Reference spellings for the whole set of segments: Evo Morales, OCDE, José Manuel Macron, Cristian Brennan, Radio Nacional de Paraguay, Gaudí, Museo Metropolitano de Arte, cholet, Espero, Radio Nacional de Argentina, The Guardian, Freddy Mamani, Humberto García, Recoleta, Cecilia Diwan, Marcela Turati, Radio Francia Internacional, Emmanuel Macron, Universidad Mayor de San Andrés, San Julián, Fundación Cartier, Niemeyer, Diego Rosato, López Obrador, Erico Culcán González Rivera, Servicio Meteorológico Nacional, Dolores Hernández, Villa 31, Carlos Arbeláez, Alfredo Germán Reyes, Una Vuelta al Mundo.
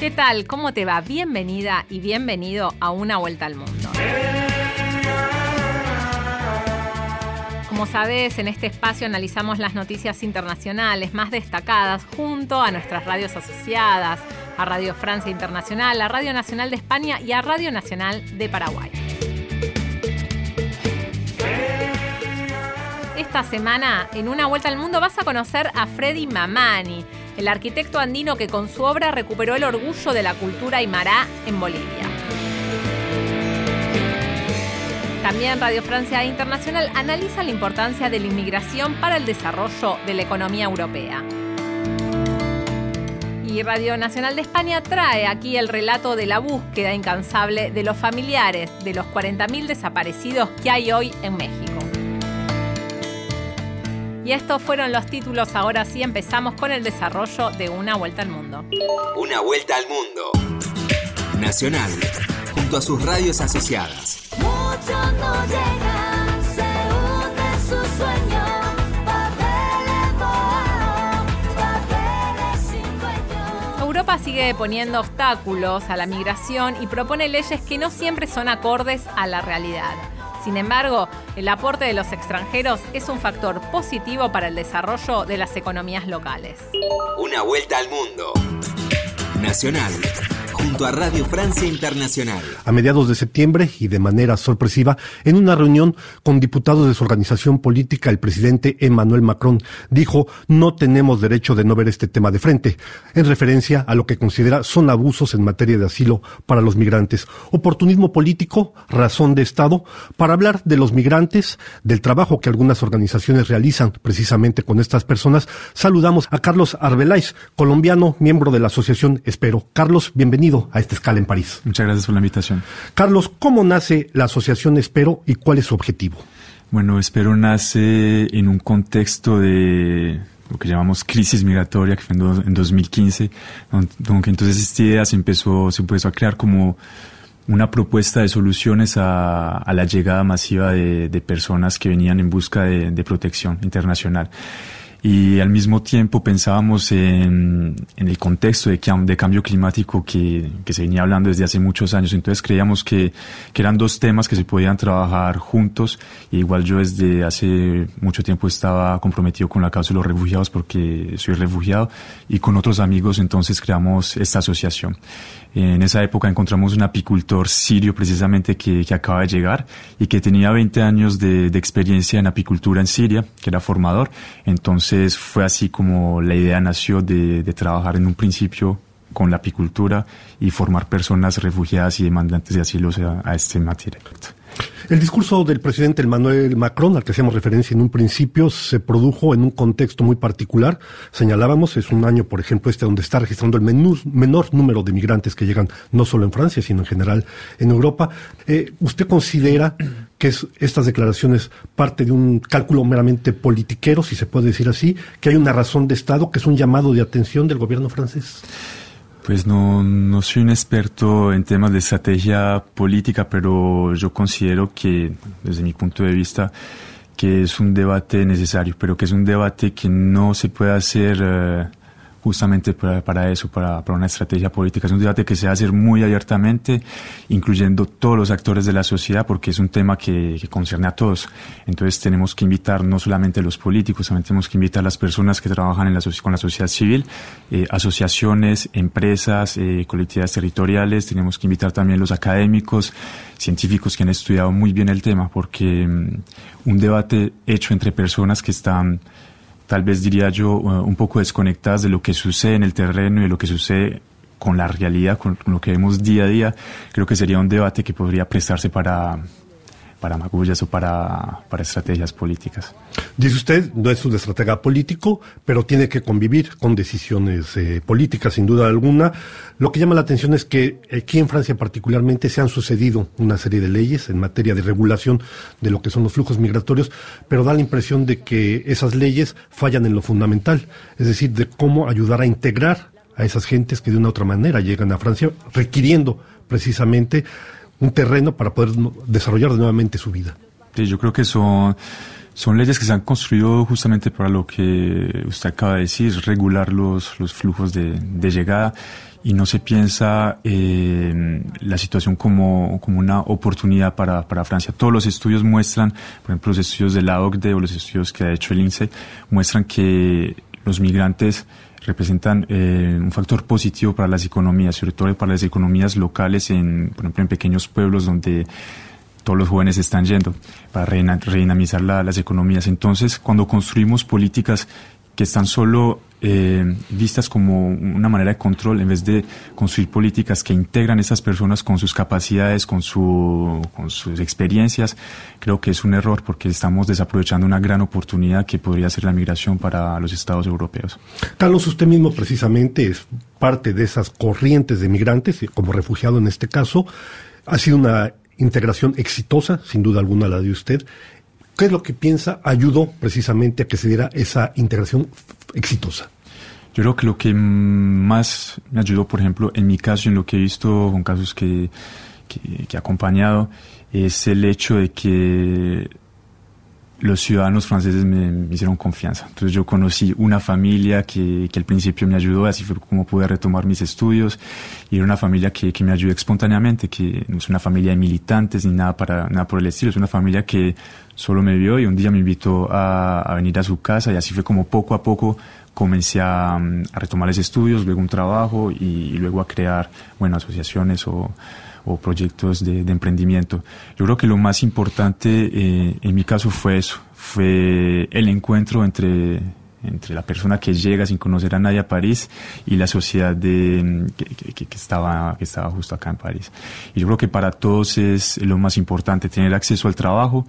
¿Qué tal? ¿Cómo te va? Bienvenida y bienvenido a Una Vuelta al Mundo. Como sabés, en este espacio analizamos las noticias internacionales más destacadas junto a nuestras radios asociadas, a Radio Francia Internacional, a Radio Nacional de España y a Radio Nacional de Paraguay. Esta semana, en Una Vuelta al Mundo, vas a conocer a Freddy Mamani, el arquitecto andino que con su obra recuperó el orgullo de la cultura aymara en Bolivia. También Radio Francia Internacional analiza la importancia de la inmigración para el desarrollo de la economía europea. Y Radio Nacional de España trae aquí el relato de la búsqueda incansable de los familiares de los 40.000 desaparecidos que hay hoy en México. Y estos fueron los títulos. Ahora sí, empezamos con el desarrollo de Una Vuelta al Mundo. Una Vuelta al Mundo. Nacional, junto a sus radios asociadas. Muchos no llegan, se hunde su sueño. Europa sigue poniendo obstáculos a la migración y propone leyes que no siempre son acordes a la realidad. Sin embargo, el aporte de los extranjeros es un factor positivo para el desarrollo de las economías locales. Una Vuelta al Mundo. Nacional, junto a Radio Francia Internacional. A mediados de septiembre, y de manera sorpresiva, en una reunión con diputados de su organización política, el presidente Emmanuel Macron dijo: no tenemos derecho de no ver este tema de frente, en referencia a lo que considera son abusos en materia de asilo para los migrantes, oportunismo político, razón de Estado, para hablar de los migrantes, del trabajo que algunas organizaciones realizan precisamente con estas personas. Saludamos a Carlos Arbeláez, colombiano, miembro de la asociación Espero. Carlos, bienvenido a esta escala en París. Muchas gracias por la invitación. Carlos, ¿cómo nace la asociación Espero y cuál es su objetivo? Bueno, Espero nace en un contexto de lo que llamamos crisis migratoria, que fue en 2015, donde entonces esta idea se empezó a crear como una propuesta de soluciones a la llegada masiva de personas que venían en busca de protección internacional. Y al mismo tiempo pensábamos en el contexto de cambio climático que se venía hablando desde hace muchos años. Entonces creíamos que eran dos temas que se podían trabajar juntos. Y igual yo desde hace mucho tiempo estaba comprometido con la causa de los refugiados porque soy refugiado. Y con otros amigos entonces creamos esta asociación. En esa época encontramos un apicultor sirio precisamente que acaba de llegar y que tenía 20 años de experiencia en apicultura en Siria, que era formador. Entonces fue así como la idea nació de trabajar en un principio con la apicultura y formar personas refugiadas y demandantes de asilo a este material. El discurso del presidente Emmanuel Macron, al que hacíamos referencia en un principio, se produjo en un contexto muy particular. Señalábamos, es un año, por ejemplo, donde está registrando el menor número de migrantes que llegan, no solo en Francia, sino en general en Europa. ¿Usted considera que estas declaraciones parte de un cálculo meramente politiquero, si se puede decir así, que hay una razón de Estado, que es un llamado de atención del gobierno francés? Pues no soy un experto en temas de estrategia política, pero yo considero que, desde mi punto de vista, que es un debate necesario, pero que es un debate que no se puede hacer justamente para eso, para una estrategia política. Es un debate que se va a hacer muy abiertamente, incluyendo todos los actores de la sociedad, porque es un tema que concierne a todos. Entonces tenemos que invitar no solamente a los políticos, también tenemos que invitar a las personas que trabajan con la sociedad civil, asociaciones, empresas, colectividades territoriales. Tenemos que invitar también a los académicos, científicos que han estudiado muy bien el tema, porque un debate hecho entre personas que están, tal vez diría yo, un poco desconectadas de lo que sucede en el terreno y de lo que sucede con la realidad, con lo que vemos día a día, creo que sería un debate que podría prestarse para magullas o para estrategias políticas. Dice usted, no es un estratega político, pero tiene que convivir con decisiones políticas, sin duda alguna. Lo que llama la atención es que aquí en Francia particularmente se han sucedido una serie de leyes en materia de regulación de lo que son los flujos migratorios, pero da la impresión de que esas leyes fallan en lo fundamental, es decir, de cómo ayudar a integrar a esas gentes que de una u otra manera llegan a Francia, requiriendo precisamente un terreno para poder desarrollar nuevamente su vida. Sí, yo creo que son Son leyes que se han construido justamente para lo que usted acaba de decir, regular los flujos de llegada, y no se piensa la situación como una oportunidad para Francia. Todos los estudios muestran, por ejemplo, los estudios de la OCDE o los estudios que ha hecho el INSEE, muestran que los migrantes representan un factor positivo para las economías, sobre todo para las economías locales, por ejemplo, en pequeños pueblos donde todos los jóvenes están yendo, para redinamizar las economías. Entonces, cuando construimos políticas que están solo vistas como una manera de control, en vez de construir políticas que integran a esas personas con sus capacidades, con sus experiencias, creo que es un error, porque estamos desaprovechando una gran oportunidad que podría ser la migración para los estados europeos. Carlos, usted mismo precisamente es parte de esas corrientes de migrantes, como refugiado en este caso. Ha sido una integración exitosa, sin duda alguna, la de usted. ¿Qué es lo que piensa ayudó precisamente a que se diera esa integración exitosa? Yo creo que lo que más me ayudó, por ejemplo, en mi caso, en lo que he visto con casos que he acompañado, es el hecho de que los ciudadanos franceses me hicieron confianza. Entonces yo conocí una familia que al principio me ayudó, así fue como pude retomar mis estudios, y era una familia que me ayudó espontáneamente, que no es una familia de militantes ni nada por el estilo, es una familia que solo me vio y un día me invitó a venir a su casa, y así fue como poco a poco comencé a retomar los estudios, luego un trabajo y luego a crear, bueno, asociaciones o proyectos de emprendimiento. Yo creo que lo más importante en mi caso fue eso, fue el encuentro entre la persona que llega sin conocer a nadie a París y la sociedad que estaba justo acá en París. Y yo creo que para todos es lo más importante tener acceso al trabajo,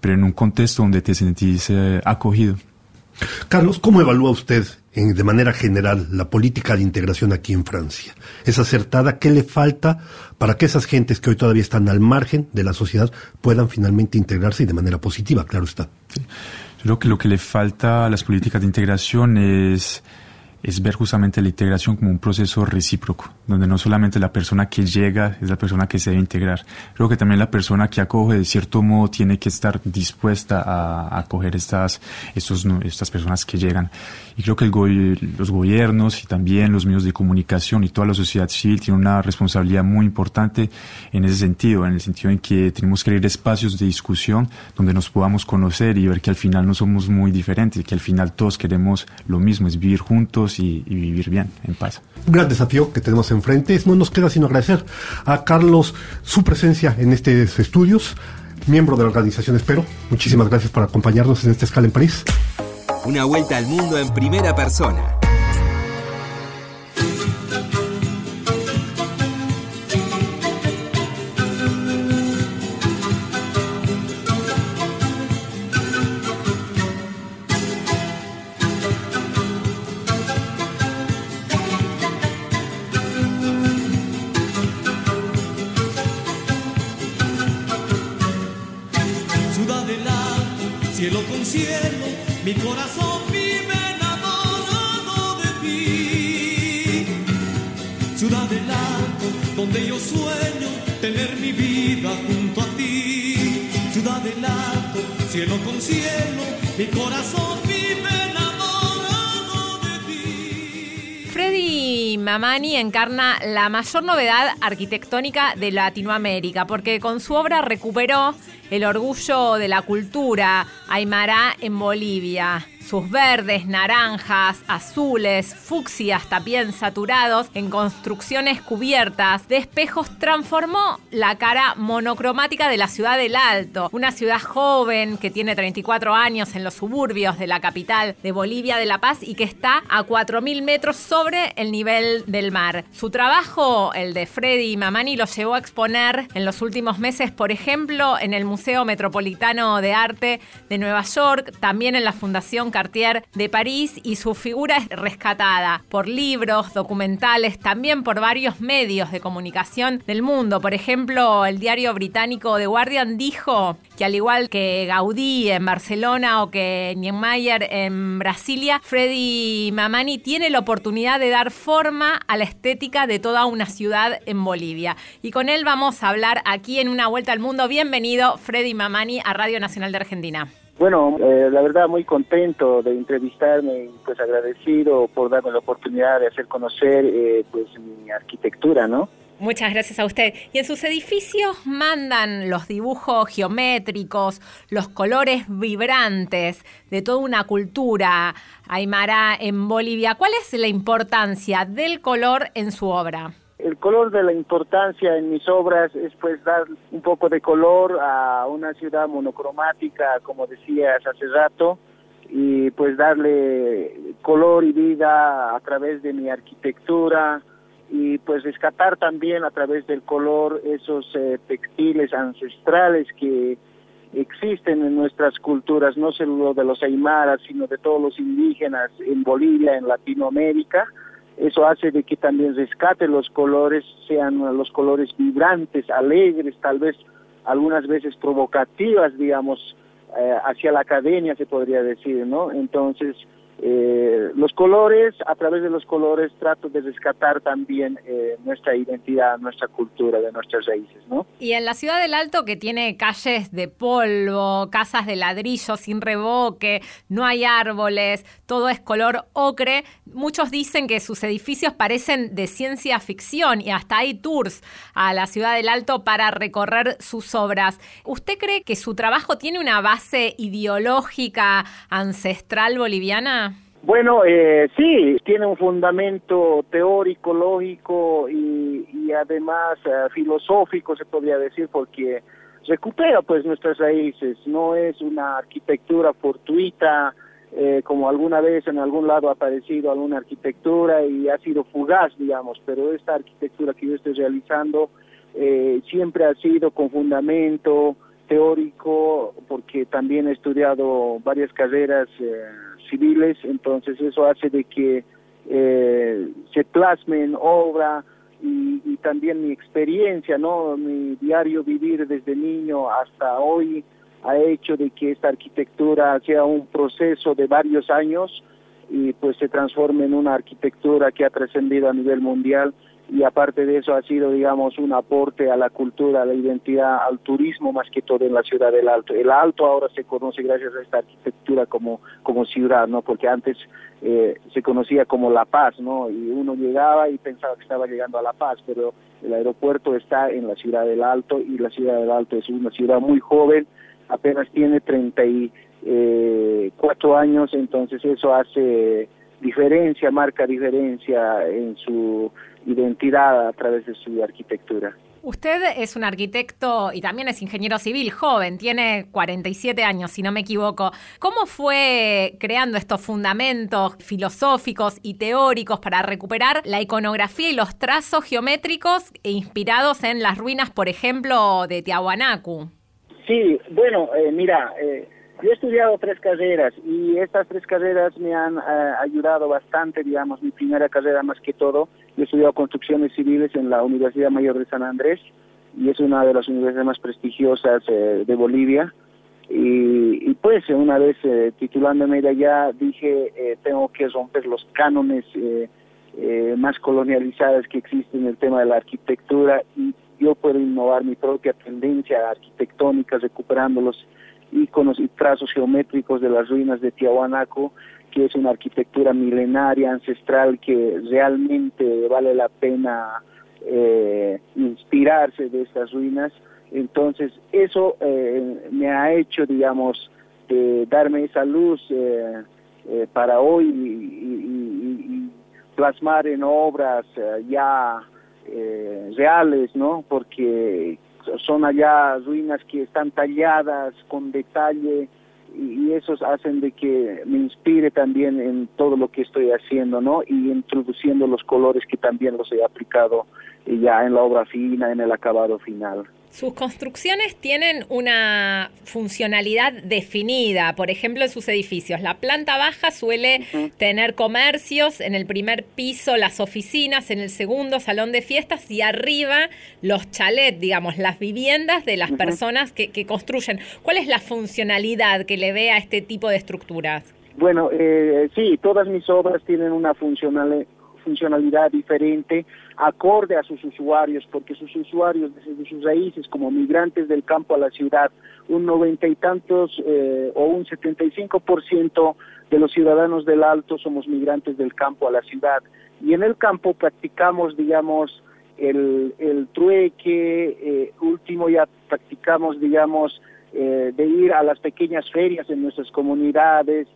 pero en un contexto donde te sentís acogido. Carlos, ¿cómo evalúa usted de manera general la política de integración aquí en Francia? ¿Es acertada? ¿Qué le falta para que esas gentes que hoy todavía están al margen de la sociedad puedan finalmente integrarse y de manera positiva? Claro está. Sí. Yo creo que lo que le falta a las políticas de integración es ver justamente la integración como un proceso recíproco, donde no solamente la persona que llega es la persona que se debe integrar. Creo que también la persona que acoge, de cierto modo, tiene que estar dispuesta a acoger estas personas que llegan. Y creo que los gobiernos y también los medios de comunicación y toda la sociedad civil tienen una responsabilidad muy importante en ese sentido, en el sentido en que tenemos que crear espacios de discusión donde nos podamos conocer y ver que al final no somos muy diferentes, que al final todos queremos lo mismo, es vivir juntos y vivir bien, en paz. Un gran desafío que tenemos enfrente. No nos queda sino agradecer a Carlos su presencia en estos estudios, miembro de la organización Espero. Muchísimas gracias por acompañarnos en esta escala en París. Una vuelta al mundo en primera persona. Mi corazón vive enamorado de ti, ciudad del lago, donde yo sueño tener mi vida junto a ti, ciudad del lago, cielo con cielo, mi corazón vive enamorado de ti. Freddy Mamani encarna la mayor novedad arquitectónica de Latinoamérica, porque con su obra recuperó el orgullo de la cultura aymara en Bolivia. Sus verdes, naranjas, azules, fucsias, también saturados, en construcciones cubiertas de espejos, transformó la cara monocromática de la ciudad del Alto, una ciudad joven que tiene 34 años en los suburbios de la capital de Bolivia, de La Paz, y que está a 4.000 metros sobre el nivel del mar. Su trabajo, el de Freddy Mamani, lo llevó a exponer en los últimos meses, por ejemplo, en el Museo Metropolitano de Arte de Nueva York, también en la Fundación Cartier de París, y su figura es rescatada por libros, documentales, también por varios medios de comunicación del mundo. Por ejemplo, el diario británico The Guardian dijo que, al igual que Gaudí en Barcelona o que Niemeyer en Brasilia, Freddy Mamani tiene la oportunidad de dar forma a la estética de toda una ciudad en Bolivia. Y con él vamos a hablar aquí en Una Vuelta al Mundo. Bienvenido, Freddy Mamani, a Radio Nacional de Argentina. Bueno, la verdad muy contento de entrevistarme y pues agradecido por darme la oportunidad de hacer conocer pues mi arquitectura, ¿no? Muchas gracias a usted. Y en sus edificios mandan los dibujos geométricos, los colores vibrantes de toda una cultura aymara en Bolivia. ¿Cuál es la importancia del color en su obra? El color de la importancia en mis obras es pues dar un poco de color a una ciudad monocromática, como decías hace rato, y pues darle color y vida a través de mi arquitectura y pues rescatar también a través del color esos textiles ancestrales que existen en nuestras culturas, no solo de los aymaras, sino de todos los indígenas en Bolivia, en Latinoamérica. Eso hace de que también rescate los colores, sean los colores vibrantes, alegres, tal vez algunas veces provocativas, digamos, hacia la academia se podría decir, ¿no? Entonces, los colores, a través de los colores trato de rescatar también nuestra identidad, nuestra cultura, de nuestras raíces, ¿no? Y en la Ciudad del Alto, que tiene calles de polvo, casas de ladrillo sin revoque, no hay árboles, todo es color ocre, muchos dicen que sus edificios parecen de ciencia ficción y hasta hay tours a la Ciudad del Alto para recorrer sus obras. ¿Usted cree que su trabajo tiene una base ideológica ancestral boliviana? Bueno, sí, tiene un fundamento teórico, lógico y además filosófico, se podría decir, porque recupera pues nuestras raíces. No es una arquitectura fortuita, como alguna vez en algún lado ha aparecido alguna arquitectura y ha sido fugaz, digamos, pero esta arquitectura que yo estoy realizando siempre ha sido con fundamento teórico, porque también he estudiado varias carreras civiles, entonces eso hace de que se plasme en obra y también mi experiencia, ¿no? Mi diario vivir desde niño hasta hoy ha hecho de que esta arquitectura sea un proceso de varios años y pues se transforme en una arquitectura que ha trascendido a nivel mundial y aparte de eso ha sido, digamos, un aporte a la cultura, a la identidad, al turismo más que todo en la Ciudad del Alto. El Alto ahora se conoce gracias a esta arquitectura como ciudad, ¿no? Porque antes se conocía como La Paz, ¿no? Y uno llegaba y pensaba que estaba llegando a La Paz, pero el aeropuerto está en la Ciudad del Alto y la Ciudad del Alto es una ciudad muy joven, apenas tiene 34 años, entonces eso hace diferencia, marca diferencia en su identidad a través de su arquitectura. Usted es un arquitecto y también es ingeniero civil joven, tiene 47 años, si no me equivoco. ¿Cómo fue creando estos fundamentos filosóficos y teóricos para recuperar la iconografía y los trazos geométricos inspirados en las ruinas, por ejemplo, de Tiwanaku? Sí, bueno, mira, yo he estudiado 3 carreras y estas 3 carreras me han ayudado bastante, digamos, mi primera carrera más que todo. Yo he estudiado construcciones civiles en la Universidad Mayor de San Andrés y es una de las universidades más prestigiosas de Bolivia. Y pues una vez titulándome de allá dije, tengo que romper los cánones más colonializados que existen en el tema de la arquitectura y yo puedo innovar mi propia tendencia arquitectónica recuperando los íconos y trazos geométricos de las ruinas de Tiwanaku, que es una arquitectura milenaria, ancestral, que realmente vale la pena inspirarse de estas ruinas. Entonces eso me ha hecho, digamos, darme esa luz para hoy y plasmar en obras ya reales, ¿no? Porque son allá ruinas que están talladas con detalle y esos hacen de que me inspire también en todo lo que estoy haciendo, ¿no? Y introduciendo los colores que también los he aplicado ya en la obra fina, en el acabado final. Sus construcciones tienen una funcionalidad definida, por ejemplo, en sus edificios. La planta baja suele tener comercios, en el primer piso las oficinas, en el segundo salón de fiestas y arriba los chalets, digamos, las viviendas de las personas que construyen. ¿Cuál es la funcionalidad que le ve a este tipo de estructuras? Bueno, sí, todas mis obras tienen una funcionalidad diferente, acorde a sus usuarios, porque sus usuarios desde sus raíces, como migrantes del campo a la ciudad, un 90 y tantos o un 75% de los ciudadanos del Alto somos migrantes del campo a la ciudad. Y en el campo practicamos, digamos, el trueque, último ya practicamos, digamos, de ir a las pequeñas ferias en nuestras comunidades,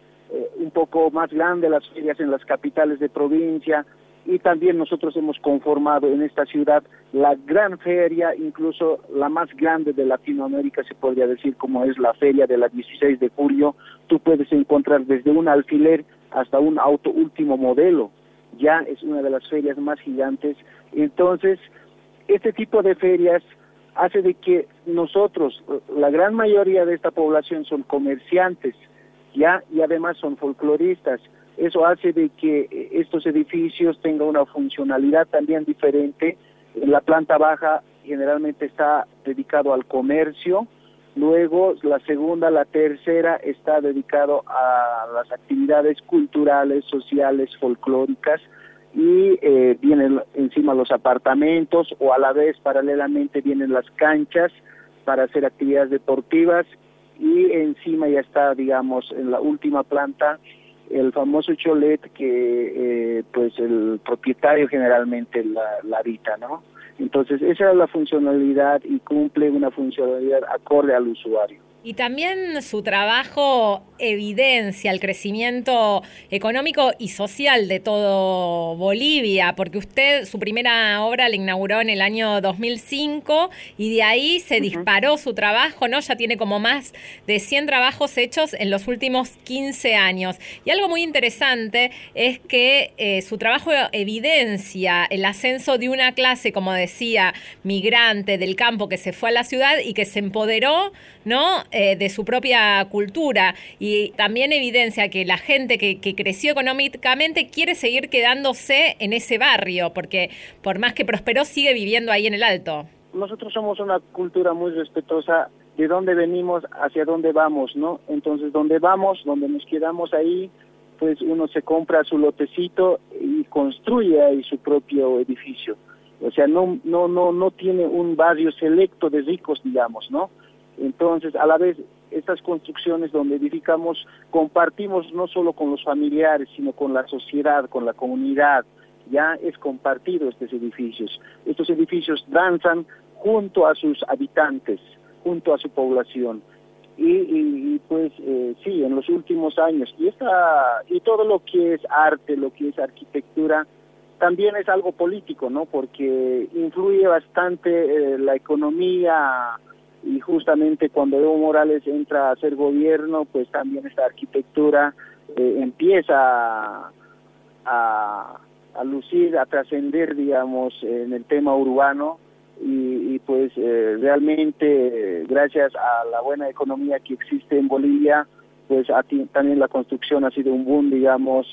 un poco más grande las ferias en las capitales de provincia, y también nosotros hemos conformado en esta ciudad la gran feria, incluso la más grande de Latinoamérica, se podría decir, como es la feria de la 16 de julio. Tú puedes encontrar desde un alfiler hasta un auto último modelo, ya es una de las ferias más gigantes. Entonces, este tipo de ferias hace de que nosotros, la gran mayoría de esta población son comerciantes, ya, y además son folcloristas. Eso hace de que estos edificios tengan una funcionalidad también diferente. La planta baja generalmente está dedicado al comercio, luego la segunda, la tercera está dedicado a las actividades culturales, sociales, folclóricas, y vienen encima los apartamentos, o a la vez paralelamente vienen las canchas para hacer actividades deportivas, y encima ya está, digamos, en la última planta el famoso cholet que pues el propietario generalmente la habita, ¿no? Entonces esa es la funcionalidad, y cumple una funcionalidad acorde al usuario. Y también su trabajo evidencia el crecimiento económico y social de todo Bolivia, porque usted su primera obra la inauguró en el año 2005 y de ahí se disparó su trabajo, ¿no? Ya tiene como más de 100 trabajos hechos en los últimos 15 años. Y algo muy interesante es que su trabajo evidencia el ascenso de una clase, como decía, migrante del campo que se fue a la ciudad y que se empoderó, ¿no?, de su propia cultura, y también evidencia que la gente que creció económicamente quiere seguir quedándose en ese barrio, porque por más que prosperó sigue viviendo ahí en el Alto. Nosotros somos una cultura muy respetuosa de dónde venimos, hacia dónde vamos, ¿no? Entonces, donde vamos, donde nos quedamos ahí, pues uno se compra su lotecito y construye ahí su propio edificio. O sea, no tiene un barrio selecto de ricos, digamos, ¿no? Entonces, a la vez, estas construcciones donde edificamos, compartimos no solo con los familiares, sino con la sociedad, con la comunidad. Ya es compartido estos edificios. Estos edificios danzan junto a sus habitantes, junto a su población. Y pues, sí, en los últimos años. Y todo lo que es arte, lo que es arquitectura, también es algo político, ¿no? Porque influye bastante la economía. Y justamente cuando Evo Morales entra a hacer gobierno, pues también esta arquitectura empieza a lucir, a trascender, digamos, en el tema urbano. Y pues realmente, gracias a la buena economía que existe en Bolivia, pues también la construcción ha sido un boom, digamos,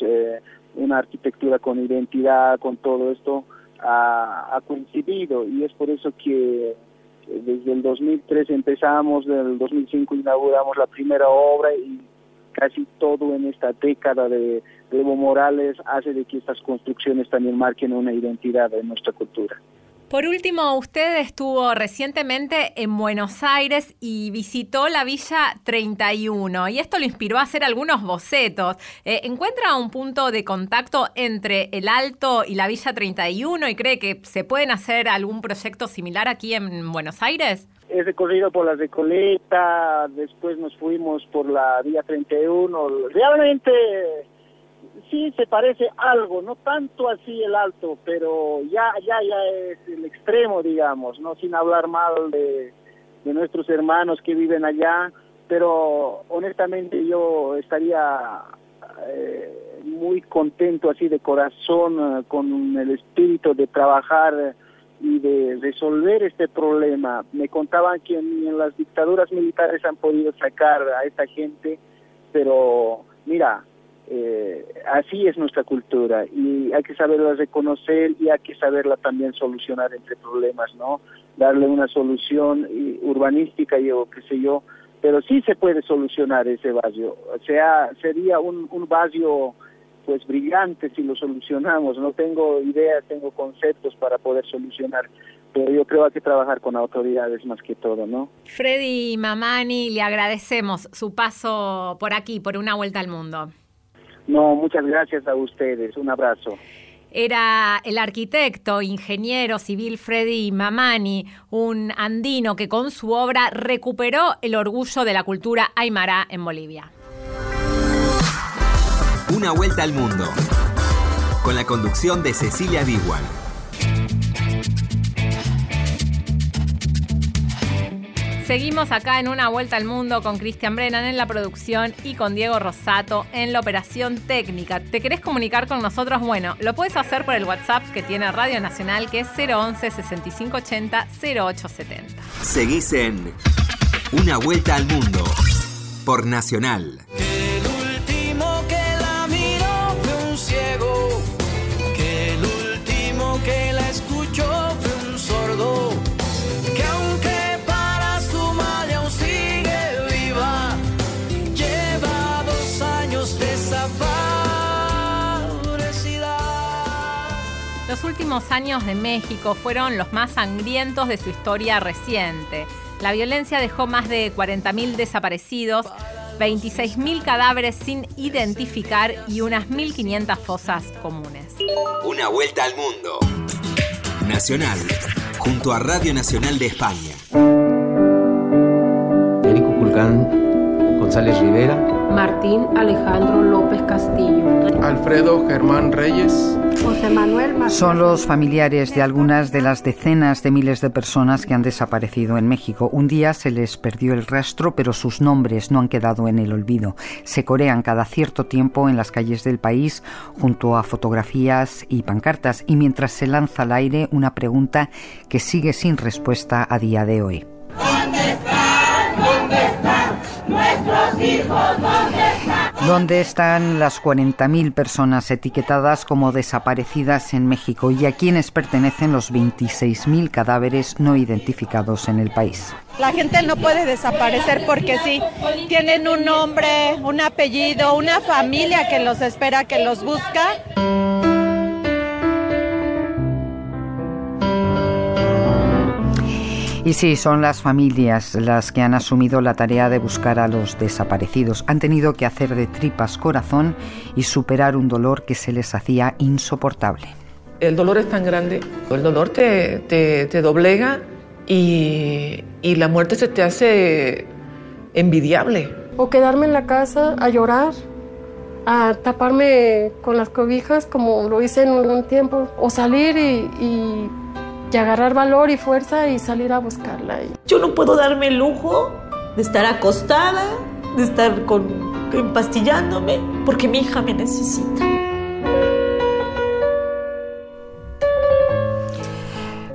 una arquitectura con identidad, con todo esto, ha coincidido. Y es por eso que desde el 2003 empezamos, desde el 2005 inauguramos la primera obra, y casi todo en esta década de Evo Morales hace de que estas construcciones también marquen una identidad de nuestra cultura. Por último, usted estuvo recientemente en Buenos Aires y visitó la Villa 31, y esto lo inspiró a hacer algunos bocetos. ¿Encuentra un punto de contacto entre el Alto y la Villa 31 y cree que se pueden hacer algún proyecto similar aquí en Buenos Aires? He recorrido por la Recoleta, después nos fuimos por la Villa 31. Realmente sí, se parece algo, no tanto así el Alto, pero ya es el extremo, digamos, no, sin hablar mal de nuestros hermanos que viven allá, pero honestamente yo estaría muy contento así de corazón, con el espíritu de trabajar y de resolver este problema. Me contaban que en las dictaduras militares han podido sacar a esta gente, pero mira, así es nuestra cultura, y hay que saberla reconocer y hay que saberla también solucionar entre problemas, ¿no? Darle una solución urbanística, yo qué sé yo, pero sí se puede solucionar ese barrio. O sea, sería un barrio pues brillante si lo solucionamos. No tengo ideas, tengo conceptos para poder solucionar, pero yo creo que hay que trabajar con autoridades más que todo, ¿no? Freddy Mamani, le agradecemos su paso por aquí, por Una Vuelta al Mundo. No, muchas gracias a ustedes. Un abrazo. Era el arquitecto, ingeniero civil Freddy Mamani, un andino que con su obra recuperó el orgullo de la cultura aymara en Bolivia. Una Vuelta al Mundo, con la conducción de Cecilia Diwan. Seguimos acá en Una Vuelta al Mundo con Cristian Brennan en la producción y con Diego Rosato en la operación técnica. ¿Te querés comunicar con nosotros? Bueno, lo puedes hacer por el WhatsApp que tiene Radio Nacional, que es 011-6580-0870. Seguís en Una Vuelta al Mundo por Nacional. Los últimos años de México fueron los más sangrientos de su historia reciente. La violencia dejó más de 40.000 desaparecidos, 26.000 cadáveres sin identificar y unas 1.500 fosas comunes. Una Vuelta al Mundo. Nacional, junto a Radio Nacional de España. Erico Culcán González Rivera. Martín Alejandro López Castillo. Alfredo Germán Reyes. José Manuel Macron. Son los familiares de algunas de las decenas de miles de personas que han desaparecido en México. Un día se les perdió el rastro, pero sus nombres no han quedado en el olvido. Se corean cada cierto tiempo en las calles del país, junto a fotografías y pancartas, y mientras se lanza al aire una pregunta que sigue sin respuesta a día de hoy. ¿Dónde están nuestros hijos? ¿Dónde están? ¿Dónde están las 40.000 personas etiquetadas como desaparecidas en México y a quiénes pertenecen los 26.000 cadáveres no identificados en el país? La gente no puede desaparecer porque sí, tienen un nombre, un apellido, una familia que los espera, que los busca. Y sí, son las familias las que han asumido la tarea de buscar a los desaparecidos. Han tenido que hacer de tripas corazón y superar un dolor que se les hacía insoportable. El dolor es tan grande, el dolor te doblega y la muerte se te hace envidiable. O quedarme en la casa a llorar, a taparme con las cobijas como lo hice en algún tiempo, o salir y agarrar valor y fuerza y salir a buscarla. Yo no puedo darme el lujo de estar acostada, de estar empastillándome, porque mi hija me necesita.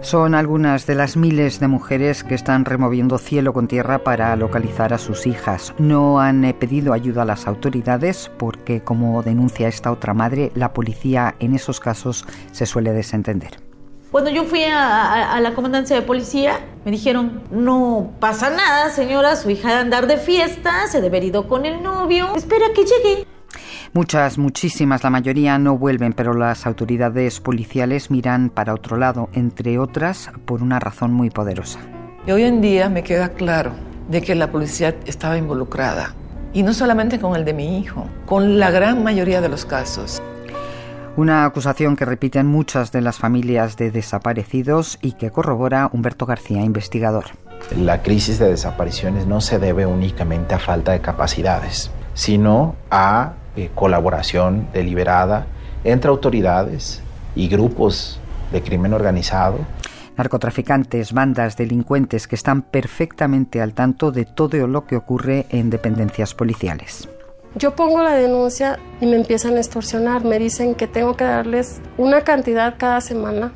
Son algunas de las miles de mujeres que están removiendo cielo con tierra para localizar a sus hijas. No han pedido ayuda a las autoridades porque, como denuncia esta otra madre, la policía en esos casos se suele desentender. Cuando yo fui a la comandancia de policía, me dijeron, no pasa nada, señora, su hija de andar de fiesta, se debe haber ido con el novio, espera que llegue. Muchísimas, la mayoría no vuelven, pero las autoridades policiales miran para otro lado, entre otras, por una razón muy poderosa. Y hoy en día me queda claro de que la policía estaba involucrada, y no solamente con el de mi hijo, con la gran mayoría de los casos. Una acusación que repiten muchas de las familias de desaparecidos y que corrobora Humberto García, investigador. La crisis de desapariciones no se debe únicamente a falta de capacidades, sino a colaboración deliberada entre autoridades y grupos de crimen organizado. Narcotraficantes, bandas, delincuentes que están perfectamente al tanto de todo lo que ocurre en dependencias policiales. Yo pongo la denuncia y me empiezan a extorsionar. Me dicen que tengo que darles una cantidad cada semana.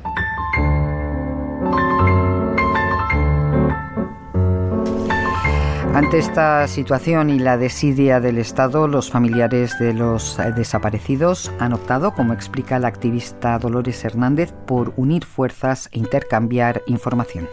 Ante esta situación y la desidia del Estado, los familiares de los desaparecidos han optado, como explica la activista Dolores Hernández, por unir fuerzas e intercambiar información.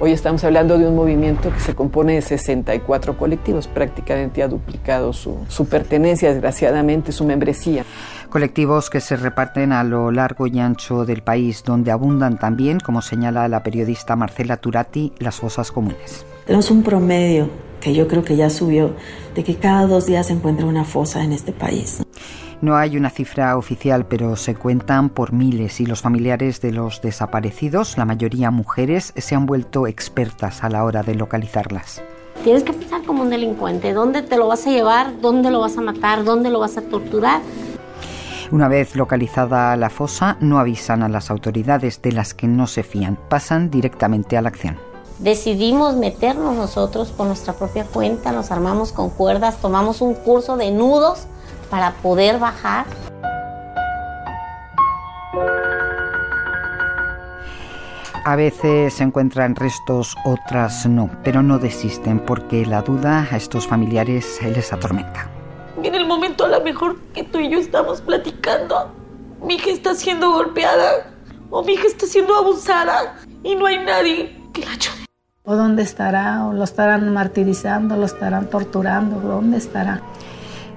Hoy estamos hablando de un movimiento que se compone de 64 colectivos, prácticamente ha duplicado su pertenencia, desgraciadamente, su membresía. Colectivos que se reparten a lo largo y ancho del país, donde abundan también, como señala la periodista Marcela Turati, las fosas comunes. Tenemos un promedio que yo creo que ya subió, de que cada 2 días se encuentra una fosa en este país. No hay una cifra oficial, pero se cuentan por miles y los familiares de los desaparecidos, la mayoría mujeres, se han vuelto expertas a la hora de localizarlas. Tienes que pensar como un delincuente, ¿dónde te lo vas a llevar? ¿Dónde lo vas a matar? ¿Dónde lo vas a torturar? Una vez localizada la fosa, no avisan a las autoridades de las que no se fían, pasan directamente a la acción. Decidimos meternos nosotros por nuestra propia cuenta, nos armamos con cuerdas, tomamos un curso de nudos para poder bajar. A veces se encuentran restos, otras no, pero no desisten porque la duda a estos familiares les atormenta. En el momento a lo mejor que tú y yo estamos platicando, mi hija está siendo golpeada o mi hija está siendo abusada y no hay nadie que la ayude. ¿O dónde estará? ¿O lo estarán martirizando? ¿Lo estarán torturando? ¿Dónde estará?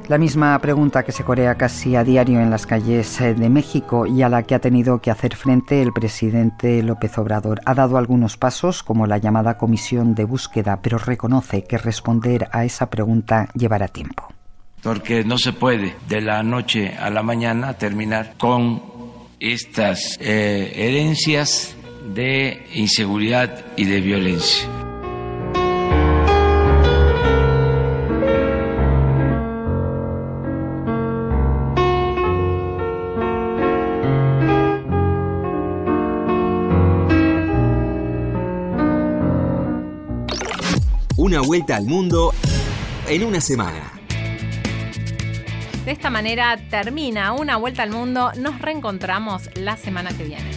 La misma pregunta que se corea casi a diario en las calles de México y a la que ha tenido que hacer frente el presidente López Obrador. Ha dado algunos pasos, como la llamada comisión de búsqueda, pero reconoce que responder a esa pregunta llevará tiempo. Porque no se puede de la noche a la mañana terminar con estas herencias de inseguridad y de violencia. Una vuelta al mundo en una semana. De esta manera termina Una Vuelta al Mundo. Nos reencontramos la semana que viene.